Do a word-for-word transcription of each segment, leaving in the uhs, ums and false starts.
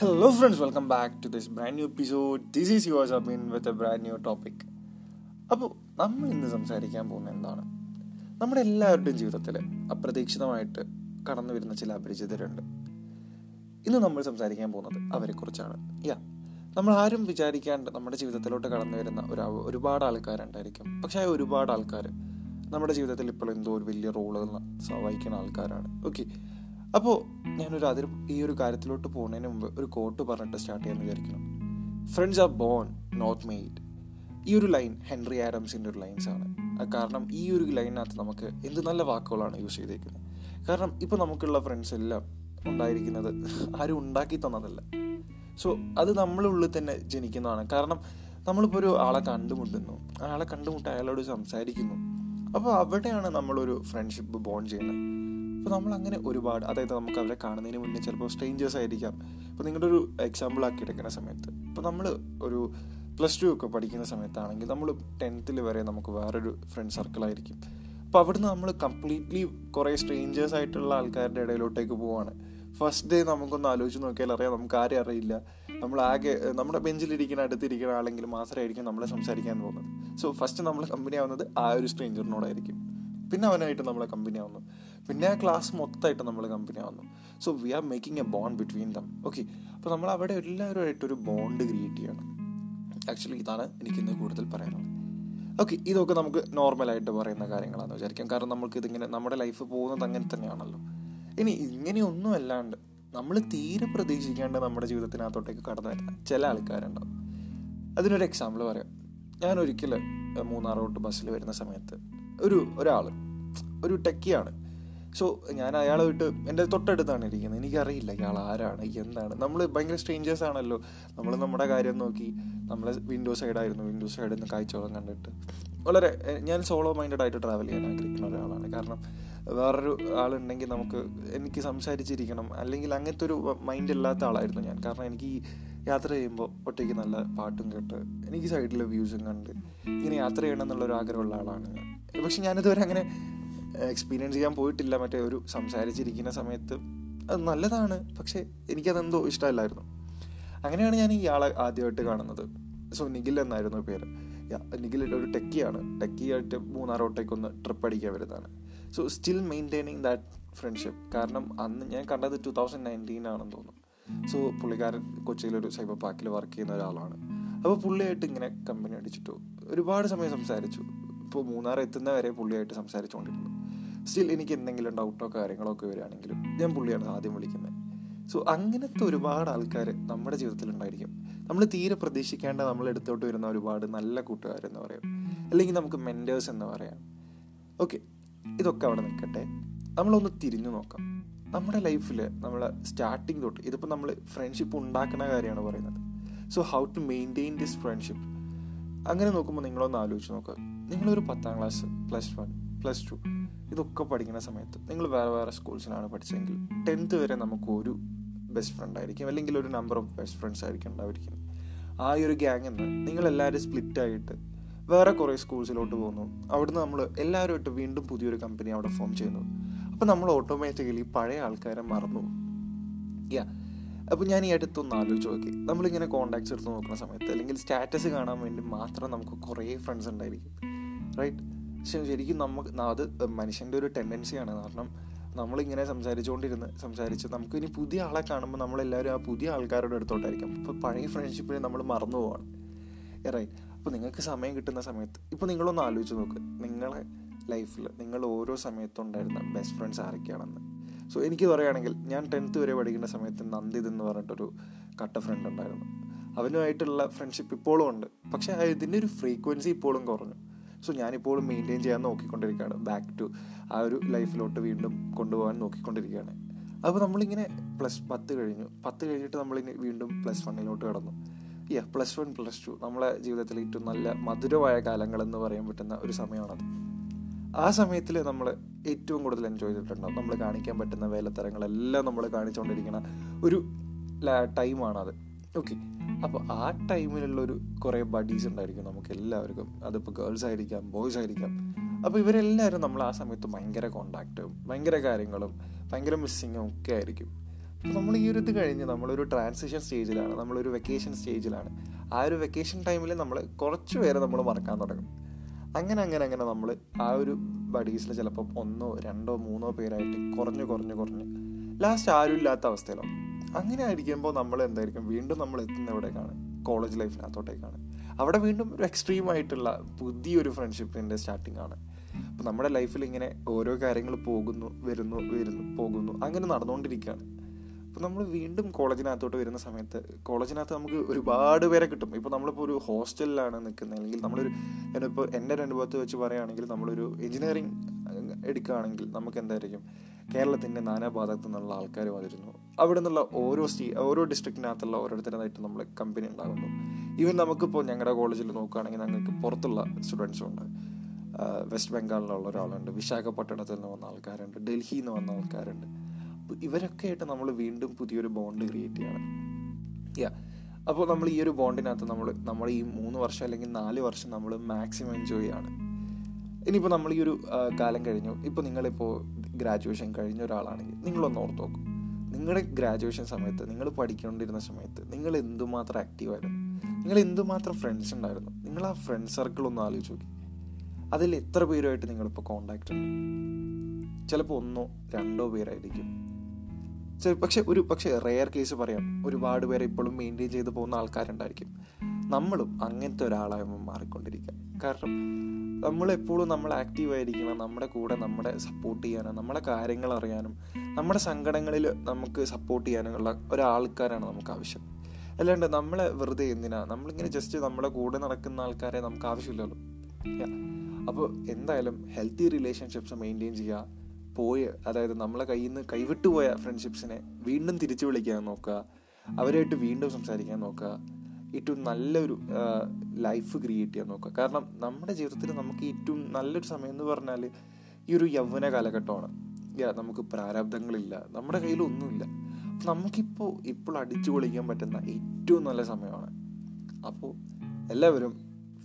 Hello friends, welcome back to this brand new episode. This is yours Abin with a brand new topic. അപ്പോൾ നമ്മൾ ഇന്ന് സംസാരിക്കാൻ പോകുന്നത് എന്താണ്? നമ്മുടെ എല്ലാവരുടെയും ജീവിതത്തിൽ അപ്രതീക്ഷിതമായിട്ട് കടന്നു വരുന്ന ചില അപരിചിതരുണ്ട്. ഇന്ന് നമ്മൾ സംസാരിക്കാൻ പോകുന്നത് അവരെക്കുറിച്ചാണ്. യാ നമ്മൾ ആരും വിചാരിക്കാണ്ട് നമ്മുടെ ജീവിതത്തിലോട്ട് കടന്നു വരുന്ന ഒരു ഒരുപാട് ആൾക്കാരുണ്ടായിരിക്കും. പക്ഷേ ആ ഒരുപാട് ആൾക്കാർ നമ്മുടെ ജീവിതത്തിൽ ഇപ്പോൾ എന്തോ ഒരു വലിയ റോളുകൾ വഹിക്കുന്ന ആൾക്കാരാണ്. ഓക്കെ, അപ്പോൾ ഞാനൊരു അതിൽ ഈ ഒരു കാര്യത്തിലോട്ട് പോകുന്നതിന് മുമ്പ് ഒരു കോട്ട് പറഞ്ഞിട്ട് സ്റ്റാർട്ട് ചെയ്യാൻ വിചാരിക്കണം. Friends are born not made. ഈ ഒരു ലൈൻ ഹെൻറി ആഡംസിൻ്റെ ഒരു ലൈൻസാണ്. കാരണം ഈ ഒരു ലൈനിനകത്ത് നമുക്ക് എന്ത് നല്ല വാക്കുകളാണ് യൂസ് ചെയ്തിരിക്കുന്നത്. കാരണം ഇപ്പോൾ നമുക്കുള്ള ഫ്രണ്ട്സ് എല്ലാം ഉണ്ടായിരിക്കുന്നത് ആരും ഉണ്ടാക്കി തന്നതല്ല. സോ അത് നമ്മളുള്ളിൽ തന്നെ ജനിക്കുന്നതാണ്. കാരണം നമ്മളിപ്പോൾ ഒരു ആളെ കണ്ടുമുട്ടുന്നു, ആളെ കണ്ടുമുട്ടി അയാളോട് സംസാരിക്കുന്നു. അപ്പോൾ അവിടെയാണ് നമ്മളൊരു ഫ്രണ്ട്ഷിപ്പ് ബോൺ ചെയ്യുന്നത്. അപ്പോൾ നമ്മളങ്ങനെ ഒരുപാട്, അതായത് നമുക്ക് അവരെ കാണുന്നതിന് മുന്നേ ചിലപ്പോൾ സ്ട്രേഞ്ചേഴ്സ് ആയിരിക്കാം. ഇപ്പോൾ നിങ്ങളുടെ ഒരു എക്സാമ്പിൾ ആക്കി എടുക്കുന്ന സമയത്ത്, ഇപ്പോൾ നമ്മൾ ഒരു പ്ലസ് ടു ഒക്കെ പഠിക്കുന്ന സമയത്താണെങ്കിൽ നമ്മൾ ടെൻത്തിൽ വരെ നമുക്ക് വേറൊരു ഫ്രണ്ട് സർക്കിളായിരിക്കും. അപ്പോൾ അവിടുന്ന് നമ്മൾ കംപ്ലീറ്റ്ലി കുറേ സ്ട്രേഞ്ചേഴ്സ് ആയിട്ടുള്ള ആൾക്കാരുടെ ഇടയിലോട്ടേക്ക് പോവുകയാണ്. ഫസ്റ്റ് ഡേ നമുക്കൊന്ന് ആലോചിച്ച് നോക്കിയാൽ അറിയാം, നമുക്ക് ആരെയും അറിയില്ല. നമ്മളാകെ നമ്മുടെ ബെഞ്ചിലിരിക്കുന്ന അടുത്തിരിക്കുന്ന ആണെങ്കിൽ മാത്രമായിരിക്കും നമ്മൾ സംസാരിക്കാൻ പോകുന്നത്. സോ ഫസ്റ്റ് നമ്മൾ കമ്പനി ആവുന്നത് ആ ഒരു സ്ട്രേഞ്ചറിനോടായിരിക്കും. പിന്നെ അവനായിട്ട് നമ്മൾ കമ്പനി ആവുന്നു. പിന്നെ ആ ക്ലാസ് മൊത്തമായിട്ട് നമ്മൾ കമ്പനി ആവുന്നു. So we are making a bond between them. Okay, അപ്പോൾ നമ്മൾ അവിടെ എല്ലാവരുമായിട്ടൊരു ബോണ്ട് ക്രിയേറ്റ് ചെയ്യണം. ആക്ച്വലി ഇതാണ് എനിക്കിന്ന് കൂടുതൽ പറയാനുള്ളത്. ഓക്കെ, ഇതൊക്കെ നമുക്ക് നോർമലായിട്ട് പറയുന്ന കാര്യങ്ങളാണെന്ന് വിചാരിക്കാം. കാരണം നമ്മൾക്കിതിങ്ങനെ നമ്മുടെ ലൈഫ് പോകുന്നത് അങ്ങനെ തന്നെയാണല്ലോ. ഇനി ഇങ്ങനെയൊന്നും അല്ലാണ്ട് നമ്മൾ തീരെ പ്രതീക്ഷിക്കാണ്ട് നമ്മുടെ ജീവിതത്തിനകത്തോട്ടേക്ക് കടന്നു വരുന്ന ചില ആൾക്കാരുണ്ടാവും. അതിനൊരു എക്സാമ്പിൾ പറയാം. ഞാനൊരിക്കൽ മൂന്നാറോട്ട് ബസ്സിൽ വരുന്ന സമയത്ത് ഒരു ഒരാൾ ഒരു ടെക്കിയാണ്. സോ ഞാൻ അയാളെ വിട്ട് എൻ്റെ തൊട്ടടുത്താണ് ഇരിക്കുന്നത്. എനിക്കറിയില്ല ഇയാൾ ആരാണ്, എന്താണ്. നമ്മൾ ഭയങ്കര സ്ട്രേഞ്ചേഴ്സ് ആണല്ലോ. നമ്മൾ നമ്മുടെ കാര്യം നോക്കി, നമ്മൾ വിൻഡോ സൈഡായിരുന്നു. വിൻഡോ സൈഡിൽ നിന്ന് കാഴ്ചകളും കണ്ടിട്ട് വളരെ, ഞാൻ സോളോ മൈൻഡഡ് ആയിട്ട് ട്രാവൽ ചെയ്യാൻ ആഗ്രഹിക്കുന്ന ഒരാളാണ്. കാരണം വേറൊരു ആളുണ്ടെങ്കിൽ നമുക്ക് എനിക്ക് സംസാരിച്ചിരിക്കണം, അല്ലെങ്കിൽ അങ്ങനത്തെ ഒരു മൈൻഡ് ഇല്ലാത്ത ആളായിരുന്നു ഞാൻ. കാരണം എനിക്ക് ഈ യാത്ര ചെയ്യുമ്പോൾ ഒറ്റയ്ക്ക് നല്ല പാട്ടും കേട്ട് എനിക്ക് സൈഡിലെ വ്യൂസും കണ്ട് ഇങ്ങനെ യാത്ര ചെയ്യണം എന്നുള്ളൊരു ആഗ്രഹമുള്ള ആളാണ് ഞാൻ. പക്ഷെ ഞാനിതുവരെ അങ്ങനെ എക്സ്പീരിയൻസ് ചെയ്യാൻ പോയിട്ടില്ല. മറ്റേ ഒരു സംസാരിച്ചിരിക്കുന്ന സമയത്ത് അത് നല്ലതാണ്, പക്ഷേ എനിക്കതെന്തോ ഇഷ്ടമല്ലായിരുന്നു. അങ്ങനെയാണ് ഞാൻ ഈ ആളെ ആദ്യമായിട്ട് കാണുന്നത്. സോ നിഖിൽ എന്നായിരുന്നു പേര്. നിഖിൽ ഒരു ടെക്കിയാണ്. ടെക്കിയായിട്ട് മൂന്നാറോട്ടേക്കൊന്ന് ട്രിപ്പ് അടിക്കാൻ വരുന്നതാണ്. So still maintaining that friendship. കാരണം അന്ന് ഞാൻ കണ്ടത് ടു തൗസൻഡ് നയൻറ്റീൻ ആണെന്ന് തോന്നുന്നു. സോ പുള്ളിക്കാരൻ കൊച്ചിയിലൊരു സൈബർ പാർക്കിൽ വർക്ക് ചെയ്യുന്ന ഒരാളാണ്. അപ്പോൾ പുള്ളിയായിട്ട് ഇങ്ങനെ കമ്പനി അടിച്ചിട്ടു ഒരുപാട് സമയം സംസാരിച്ചു. ഇപ്പോൾ മൂന്നാർ എത്തുന്ന വരെ പുള്ളിയായിട്ട് സംസാരിച്ചുകൊണ്ടിരുന്നു. സ്റ്റിൽ എനിക്ക് എന്തെങ്കിലും ഡൗട്ടോ കാര്യങ്ങളോ ഒക്കെ വരികയാണെങ്കിലും ഞാൻ പുള്ളിയാണ് ആദ്യം വിളിക്കുന്നത്. സോ അങ്ങനത്തെ ഒരുപാട് ആൾക്കാർ നമ്മുടെ ജീവിതത്തിലുണ്ടായിരിക്കും. നമ്മൾ തീരെ പ്രതീക്ഷിക്കേണ്ട നമ്മൾ എടുത്തോട്ട് വരുന്ന ഒരുപാട് നല്ല കൂട്ടുകാരെന്ന് പറയാം, അല്ലെങ്കിൽ നമുക്ക് മെൻറ്റേഴ്സ് എന്ന് പറയാം. ഓക്കെ, ഇതൊക്കെ അവിടെ നിൽക്കട്ടെ. നമ്മളൊന്ന് തിരിഞ്ഞു നോക്കാം നമ്മുടെ ലൈഫിൽ. നമ്മൾ സ്റ്റാർട്ടിങ് തൊട്ട്, ഇതിപ്പോൾ നമ്മൾ ഫ്രണ്ട്ഷിപ്പ് ഉണ്ടാക്കുന്ന കാര്യമാണ് പറയുന്നത്. So how to maintain this friendship. അങ്ങനെ നോക്കുമ്പോൾ നിങ്ങളൊന്ന് ആലോചിച്ച് നോക്കുക. നിങ്ങളൊരു പത്താം class, plus one, plus two ഇതൊക്കെ പഠിക്കുന്ന സമയത്ത് നിങ്ങൾ വേറെ വേറെ സ്കൂൾസിലാണ് പഠിച്ചതെങ്കിൽ ടെൻത്ത് വരെ നമുക്ക് ഒരു ബെസ്റ്റ് ഫ്രണ്ട് ആയിരിക്കും, അല്ലെങ്കിൽ ഒരു നമ്പർ ഓഫ് ബെസ്റ്റ് ഫ്രണ്ട്സ് ആയിരിക്കും ഉണ്ടായിരിക്കുന്നത്. ആ ഒരു ഗ്യാങ്ങിൽ നിന്ന് നിങ്ങളെല്ലാവരും സ്പ്ലിറ്റായിട്ട് വേറെ കുറേ സ്കൂൾസിലോട്ട് പോകുന്നു. അവിടുന്ന് നമ്മൾ എല്ലാവരുമായിട്ട് വീണ്ടും പുതിയൊരു കമ്പനി അവിടെ ഫോം ചെയ്യുന്നു. അപ്പോൾ നമ്മൾ ഓട്ടോമാറ്റിക്കലി പഴയ ആൾക്കാരെ മറന്നു. യാ അപ്പോൾ ഞാൻ ഈ അടുത്തൊന്ന് ആലോചിച്ച് നോക്കി. നമ്മളിങ്ങനെ കോൺടാക്ട്സ് എടുത്ത് നോക്കുന്ന സമയത്ത്, അല്ലെങ്കിൽ സ്റ്റാറ്റസ് കാണാൻ വേണ്ടി മാത്രം നമുക്ക് കുറേ ഫ്രണ്ട്സ് ഉണ്ടായിരിക്കും, റൈറ്റ്? പക്ഷെ ശരിക്കും നമുക്ക് അത് മനുഷ്യൻ്റെ ഒരു ടെൻഡൻസിയാണ്. കാരണം നമ്മളിങ്ങനെ സംസാരിച്ചുകൊണ്ടിരുന്ന് സംസാരിച്ച് നമുക്ക് ഇനി പുതിയ ആളെ കാണുമ്പോൾ നമ്മളെല്ലാവരും ആ പുതിയ ആൾക്കാരുടെ അടുത്തോട്ടായിരിക്കും. അപ്പോൾ പഴയ ഫ്രണ്ട്ഷിപ്പിനെ നമ്മൾ മറന്നു പോവാണ്, റൈറ്റ്? അപ്പോൾ നിങ്ങൾക്ക് സമയം കിട്ടുന്ന സമയത്ത് ഇപ്പോൾ നിങ്ങളൊന്ന് ആലോചിച്ച് നോക്ക്, നിങ്ങളെ ലൈഫിൽ നിങ്ങൾ ഓരോ സമയത്തുണ്ടായിരുന്ന ബെസ്റ്റ് ഫ്രണ്ട്സ് ആരൊക്കെയാണെന്ന്. സോ എനിക്ക് പറയുകയാണെങ്കിൽ ഞാൻ ടെൻത്ത് വരെ പഠിക്കുന്ന സമയത്ത് നന്ദിത് എന്ന് പറഞ്ഞിട്ടൊരു കട്ട ഫ്രണ്ട് ഉണ്ടായിരുന്നു. അവനുമായിട്ടുള്ള ഫ്രണ്ട്ഷിപ്പ് ഇപ്പോഴും ഉണ്ട്, പക്ഷേ ഇതിൻ്റെ ഒരു ഫ്രീക്വൻസി ഇപ്പോഴും കുറഞ്ഞു. സോ ഞാനിപ്പോഴും മെയിൻറ്റെയിൻ ചെയ്യാൻ നോക്കിക്കൊണ്ടിരിക്കുകയാണ്. ബാക്ക് ടു ആ ഒരു ലൈഫിലോട്ട് വീണ്ടും കൊണ്ടുപോകാൻ നോക്കിക്കൊണ്ടിരിക്കുകയാണ്. അപ്പോൾ നമ്മളിങ്ങനെ പ്ലസ് പത്ത് കഴിഞ്ഞു, പത്ത് കഴിഞ്ഞിട്ട് നമ്മളിനി വീണ്ടും പ്ലസ് വണ്ണിലോട്ട് കടന്നു. Yeah plus one, plus two നമ്മളെ ജീവിതത്തിലെ ഏറ്റവും നല്ല മധുരമായ കാലങ്ങളെന്ന് പറയാൻ പറ്റുന്ന ഒരു സമയമാണത്. ആ സമയത്തിൽ നമ്മൾ ഏറ്റവും കൂടുതൽ എൻജോയ് ചെയ്തിട്ടുണ്ടാവും. നമ്മൾ കാണിക്കാൻ പറ്റുന്ന വേലത്തരങ്ങളെല്ലാം നമ്മൾ കാണിച്ചുകൊണ്ടിരിക്കുന്ന ഒരു ടൈമാണത്. ഓക്കെ, അപ്പോൾ ആ ടൈമിലുള്ളൊരു കുറേ ബഡീസ് ഉണ്ടായിരിക്കും നമുക്ക് എല്ലാവർക്കും. അതിപ്പോൾ ഗേൾസ് ആയിരിക്കാം, ബോയ്സ് ആയിരിക്കാം. അപ്പോൾ ഇവരെല്ലാവരും നമ്മൾ ആ സമയത്ത് ഭയങ്കര കോണ്ടാക്റ്റും ഭയങ്കര കാര്യങ്ങളും ഭയങ്കര മിസ്സിങ്ങും ഒക്കെ ആയിരിക്കും. നമ്മൾ ഈ ഒരു ഇത് കഴിഞ്ഞ് നമ്മളൊരു ട്രാൻസിഷൻ സ്റ്റേജിലാണ്, നമ്മളൊരു വെക്കേഷൻ സ്റ്റേജിലാണ്. ആ ഒരു വെക്കേഷൻ ടൈമിൽ നമ്മൾ കുറച്ച് പേരെ നമ്മൾ മറക്കാൻ തുടങ്ങും. അങ്ങനെ അങ്ങനെ അങ്ങനെ നമ്മൾ ആ ഒരു ബഡീസിൽ ചിലപ്പം ഒന്നോ രണ്ടോ മൂന്നോ പേരായിട്ട് കുറഞ്ഞ് കുറഞ്ഞ് കുറഞ്ഞ് ലാസ്റ്റ് ആരും ഇല്ലാത്ത അവസ്ഥയിലാണ്. അങ്ങനെ ആയിരിക്കുമ്പോൾ നമ്മൾ എന്തായിരിക്കും വീണ്ടും നമ്മൾ എത്തുന്ന എവിടേക്കാണ്? കോളേജ് ലൈഫിനകത്തോട്ടേക്കാണ്. അവിടെ വീണ്ടും ഒരു എക്സ്ട്രീമായിട്ടുള്ള പുതിയൊരു ഫ്രണ്ട്ഷിപ്പിൻ്റെ സ്റ്റാർട്ടിംഗ് ആണ്. അപ്പോൾ നമ്മുടെ ലൈഫിൽ ഇങ്ങനെ ഓരോ കാര്യങ്ങൾ പോകുന്നു വരുന്നു വരുന്നു പോകുന്നു അങ്ങനെ നടന്നുകൊണ്ടിരിക്കുകയാണ്. അപ്പോൾ നമ്മൾ വീണ്ടും കോളേജിനകത്തോട്ട് വരുന്ന സമയത്ത് കോളേജിനകത്ത് നമുക്ക് ഒരുപാട് പേരെ കിട്ടും. ഇപ്പോൾ നമ്മളിപ്പോൾ ഒരു ഹോസ്റ്റലിലാണ് നിൽക്കുന്നത്, അല്ലെങ്കിൽ നമ്മളൊരു ഇപ്പോൾ എൻ്റെ ഒരു അനുഭവത്തിൽ വെച്ച് പറയുകയാണെങ്കിൽ നമ്മളൊരു എഞ്ചിനീയറിങ് എടുക്കുകയാണെങ്കിൽ നമുക്ക് എന്തായിരിക്കും കേരളത്തിൻ്റെ നാനാഭാഗത്തു നിന്നുള്ള ആൾക്കാർ വന്നിരുന്നു. അവിടെ നിന്നുള്ള ഓരോ സ്റ്റീ ഓരോ ഡിസ്ട്രിക്റ്റിനകത്തുള്ള ഓരോരുത്തരായിട്ട് നമ്മൾ കമ്പനി ഉണ്ടാകുന്നു. ഈവൻ നമുക്കിപ്പോൾ ഞങ്ങളുടെ കോളേജിൽ നോക്കുകയാണെങ്കിൽ ഞങ്ങൾക്ക് പുറത്തുള്ള സ്റ്റുഡൻസും ഉണ്ട്. വെസ്റ്റ് ബംഗാളിലുള്ള ഒരാളുണ്ട്, വിശാഖപട്ടണത്തിൽ നിന്ന് വന്ന ആൾക്കാരുണ്ട്, ഡൽഹിയിൽ നിന്ന് വന്ന ആൾക്കാരുണ്ട്. അപ്പോൾ ഇവരൊക്കെ ആയിട്ട് നമ്മൾ വീണ്ടും പുതിയൊരു ബോണ്ട് ക്രിയേറ്റ് ചെയ്യണം. യാ അപ്പോൾ നമ്മൾ ഈ ഒരു ബോണ്ടിനകത്ത് നമ്മൾ നമ്മൾ ഈ മൂന്ന് വർഷം അല്ലെങ്കിൽ നാല് വർഷം നമ്മൾ മാക്സിമം എൻജോയ് ആണ്. ഇനിയിപ്പോൾ നമ്മൾ ഈ ഒരു കാലം കഴിഞ്ഞു, ഇപ്പോൾ നിങ്ങളിപ്പോൾ ഗ്രാജുവേഷൻ കഴിഞ്ഞ ഒരാളാണെങ്കിൽ നിങ്ങളൊന്ന് ഓർത്ത് നോക്കും, നിങ്ങളുടെ ഗ്രാജുവേഷൻ സമയത്ത് നിങ്ങൾ പഠിക്കൊണ്ടിരുന്ന സമയത്ത് നിങ്ങൾ എന്തുമാത്രം ആക്റ്റീവായിരുന്നു, നിങ്ങൾ എന്തുമാത്രം ഫ്രണ്ട്സ് ഉണ്ടായിരുന്നു. നിങ്ങൾ ആ ഫ്രണ്ട് സർക്കിളൊന്ന് ആലോചിച്ച് നോക്കി, അതിൽ എത്ര പേരുമായിട്ട് നിങ്ങളിപ്പോൾ കോണ്ടാക്റ്റ് ഉണ്ട്? ചിലപ്പോൾ ഒന്നോ രണ്ടോ പേരായിരിക്കും. ചില പക്ഷെ ഒരു പക്ഷേ റെയർ കേസ് പറയാം, ഒരുപാട് പേരെ ഇപ്പോഴും മെയിൻറ്റെയിൻ ചെയ്ത് പോകുന്ന ആൾക്കാരുണ്ടായിരിക്കും. നമ്മളും അങ്ങനത്തെ ഒരാളാകുമ്പോൾ മാറിക്കൊണ്ടിരിക്കുക. കാരണം നമ്മളെപ്പോഴും നമ്മൾ ആക്റ്റീവായിരിക്കണം, നമ്മുടെ കൂടെ നമ്മളെ സപ്പോർട്ട് ചെയ്യാനും നമ്മുടെ കാര്യങ്ങൾ അറിയാനും നമ്മുടെ സങ്കടങ്ങളിൽ നമുക്ക് സപ്പോർട്ട് ചെയ്യാനുള്ള ഒരാൾക്കാരാണ് നമുക്ക് ആവശ്യം. അല്ലാണ്ട് നമ്മളെ വെറുതെ എന്തിനാണ് നമ്മളിങ്ങനെ ജസ്റ്റ് നമ്മുടെ കൂടെ നടക്കുന്ന ആൾക്കാരെ നമുക്ക് ആവശ്യമില്ലല്ലോ. അപ്പോൾ എന്തായാലും ഹെൽത്തി റിലേഷൻഷിപ്സ് മെയിൻറ്റെയിൻ ചെയ്യുക. പോയി അതായത് നമ്മളെ കയ്യിൽ നിന്ന് കൈവിട്ടു പോയ ഫ്രണ്ട്ഷിപ്സിനെ വീണ്ടും തിരിച്ചു വിളിക്കാൻ നോക്കുക, അവരായിട്ട് വീണ്ടും സംസാരിക്കാൻ നോക്കുക, ഏറ്റവും നല്ലൊരു ലൈഫ് ക്രിയേറ്റ് ചെയ്യാൻ നോക്കുക. കാരണം നമ്മുടെ ജീവിതത്തിൽ നമുക്ക് ഏറ്റവും നല്ലൊരു സമയം എന്ന് പറഞ്ഞാൽ ഈ ഒരു യൗവന കാലഘട്ടമാണ്. നമുക്ക് പ്രാരാബ്ധങ്ങളില്ല, നമ്മുടെ കയ്യിലൊന്നുമില്ല. അപ്പം നമുക്കിപ്പോൾ ഇപ്പോൾ അടിച്ചു പൊളിക്കാൻ പറ്റുന്ന ഏറ്റവും നല്ല സമയമാണ്. അപ്പോൾ എല്ലാവരും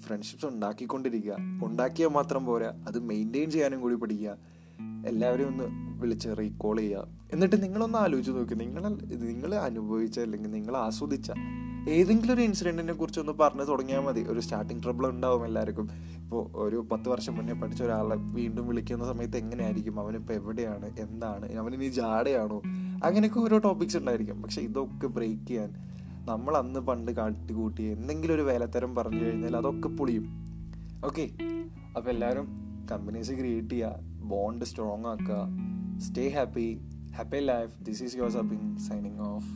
ഫ്രണ്ട്ഷിപ്സ് ഉണ്ടാക്കിക്കൊണ്ടിരിക്കുക. ഉണ്ടാക്കിയാൽ മാത്രം പോരാ, അത് മെയിൻറ്റെയിൻ ചെയ്യാനും കൂടി പഠിക്കുക. എല്ലാവരും ഒന്ന് വിളിച്ച് റീകോൾ ചെയ്യുക. എന്നിട്ട് നിങ്ങളൊന്ന് ആലോചിച്ച് നോക്കി, നിങ്ങൾ നിങ്ങൾ അനുഭവിച്ച അല്ലെങ്കിൽ നിങ്ങൾ ആസ്വദിച്ച ഏതെങ്കിലും ഒരു ഇൻസിഡൻറ്റിനെ കുറിച്ചൊന്ന് പറഞ്ഞു തുടങ്ങിയാൽ മതി. ഒരു സ്റ്റാർട്ടിങ് ട്രബിൾ ഉണ്ടാവും എല്ലാവർക്കും. ഇപ്പോൾ ഒരു പത്ത് വർഷം മുന്നേ പഠിച്ച ഒരാളെ വീണ്ടും വിളിക്കുന്ന സമയത്ത് എങ്ങനെയായിരിക്കും, അവനിപ്പോൾ എവിടെയാണ്, എന്താണ്, അവനിനി ജാടയാണോ, അങ്ങനെയൊക്കെ ഓരോ ടോപ്പിക്സ് ഉണ്ടായിരിക്കും. പക്ഷേ ഇതൊക്കെ ബ്രേക്ക് ചെയ്യാൻ നമ്മൾ അന്ന് പണ്ട് കാട്ടിക്കൂട്ടി എന്തെങ്കിലും ഒരു വേലത്തരം പറഞ്ഞു കഴിഞ്ഞാൽ അതൊക്കെ പൊളിയും. ഓക്കെ, അപ്പോൾ എല്ലാവരും കമ്പനീസ് ക്രിയേറ്റ് ചെയ്യുക, ബോണ്ട് സ്ട്രോങ് ആക്കുക. Stay happy, happy life. This is your Sabin signing of.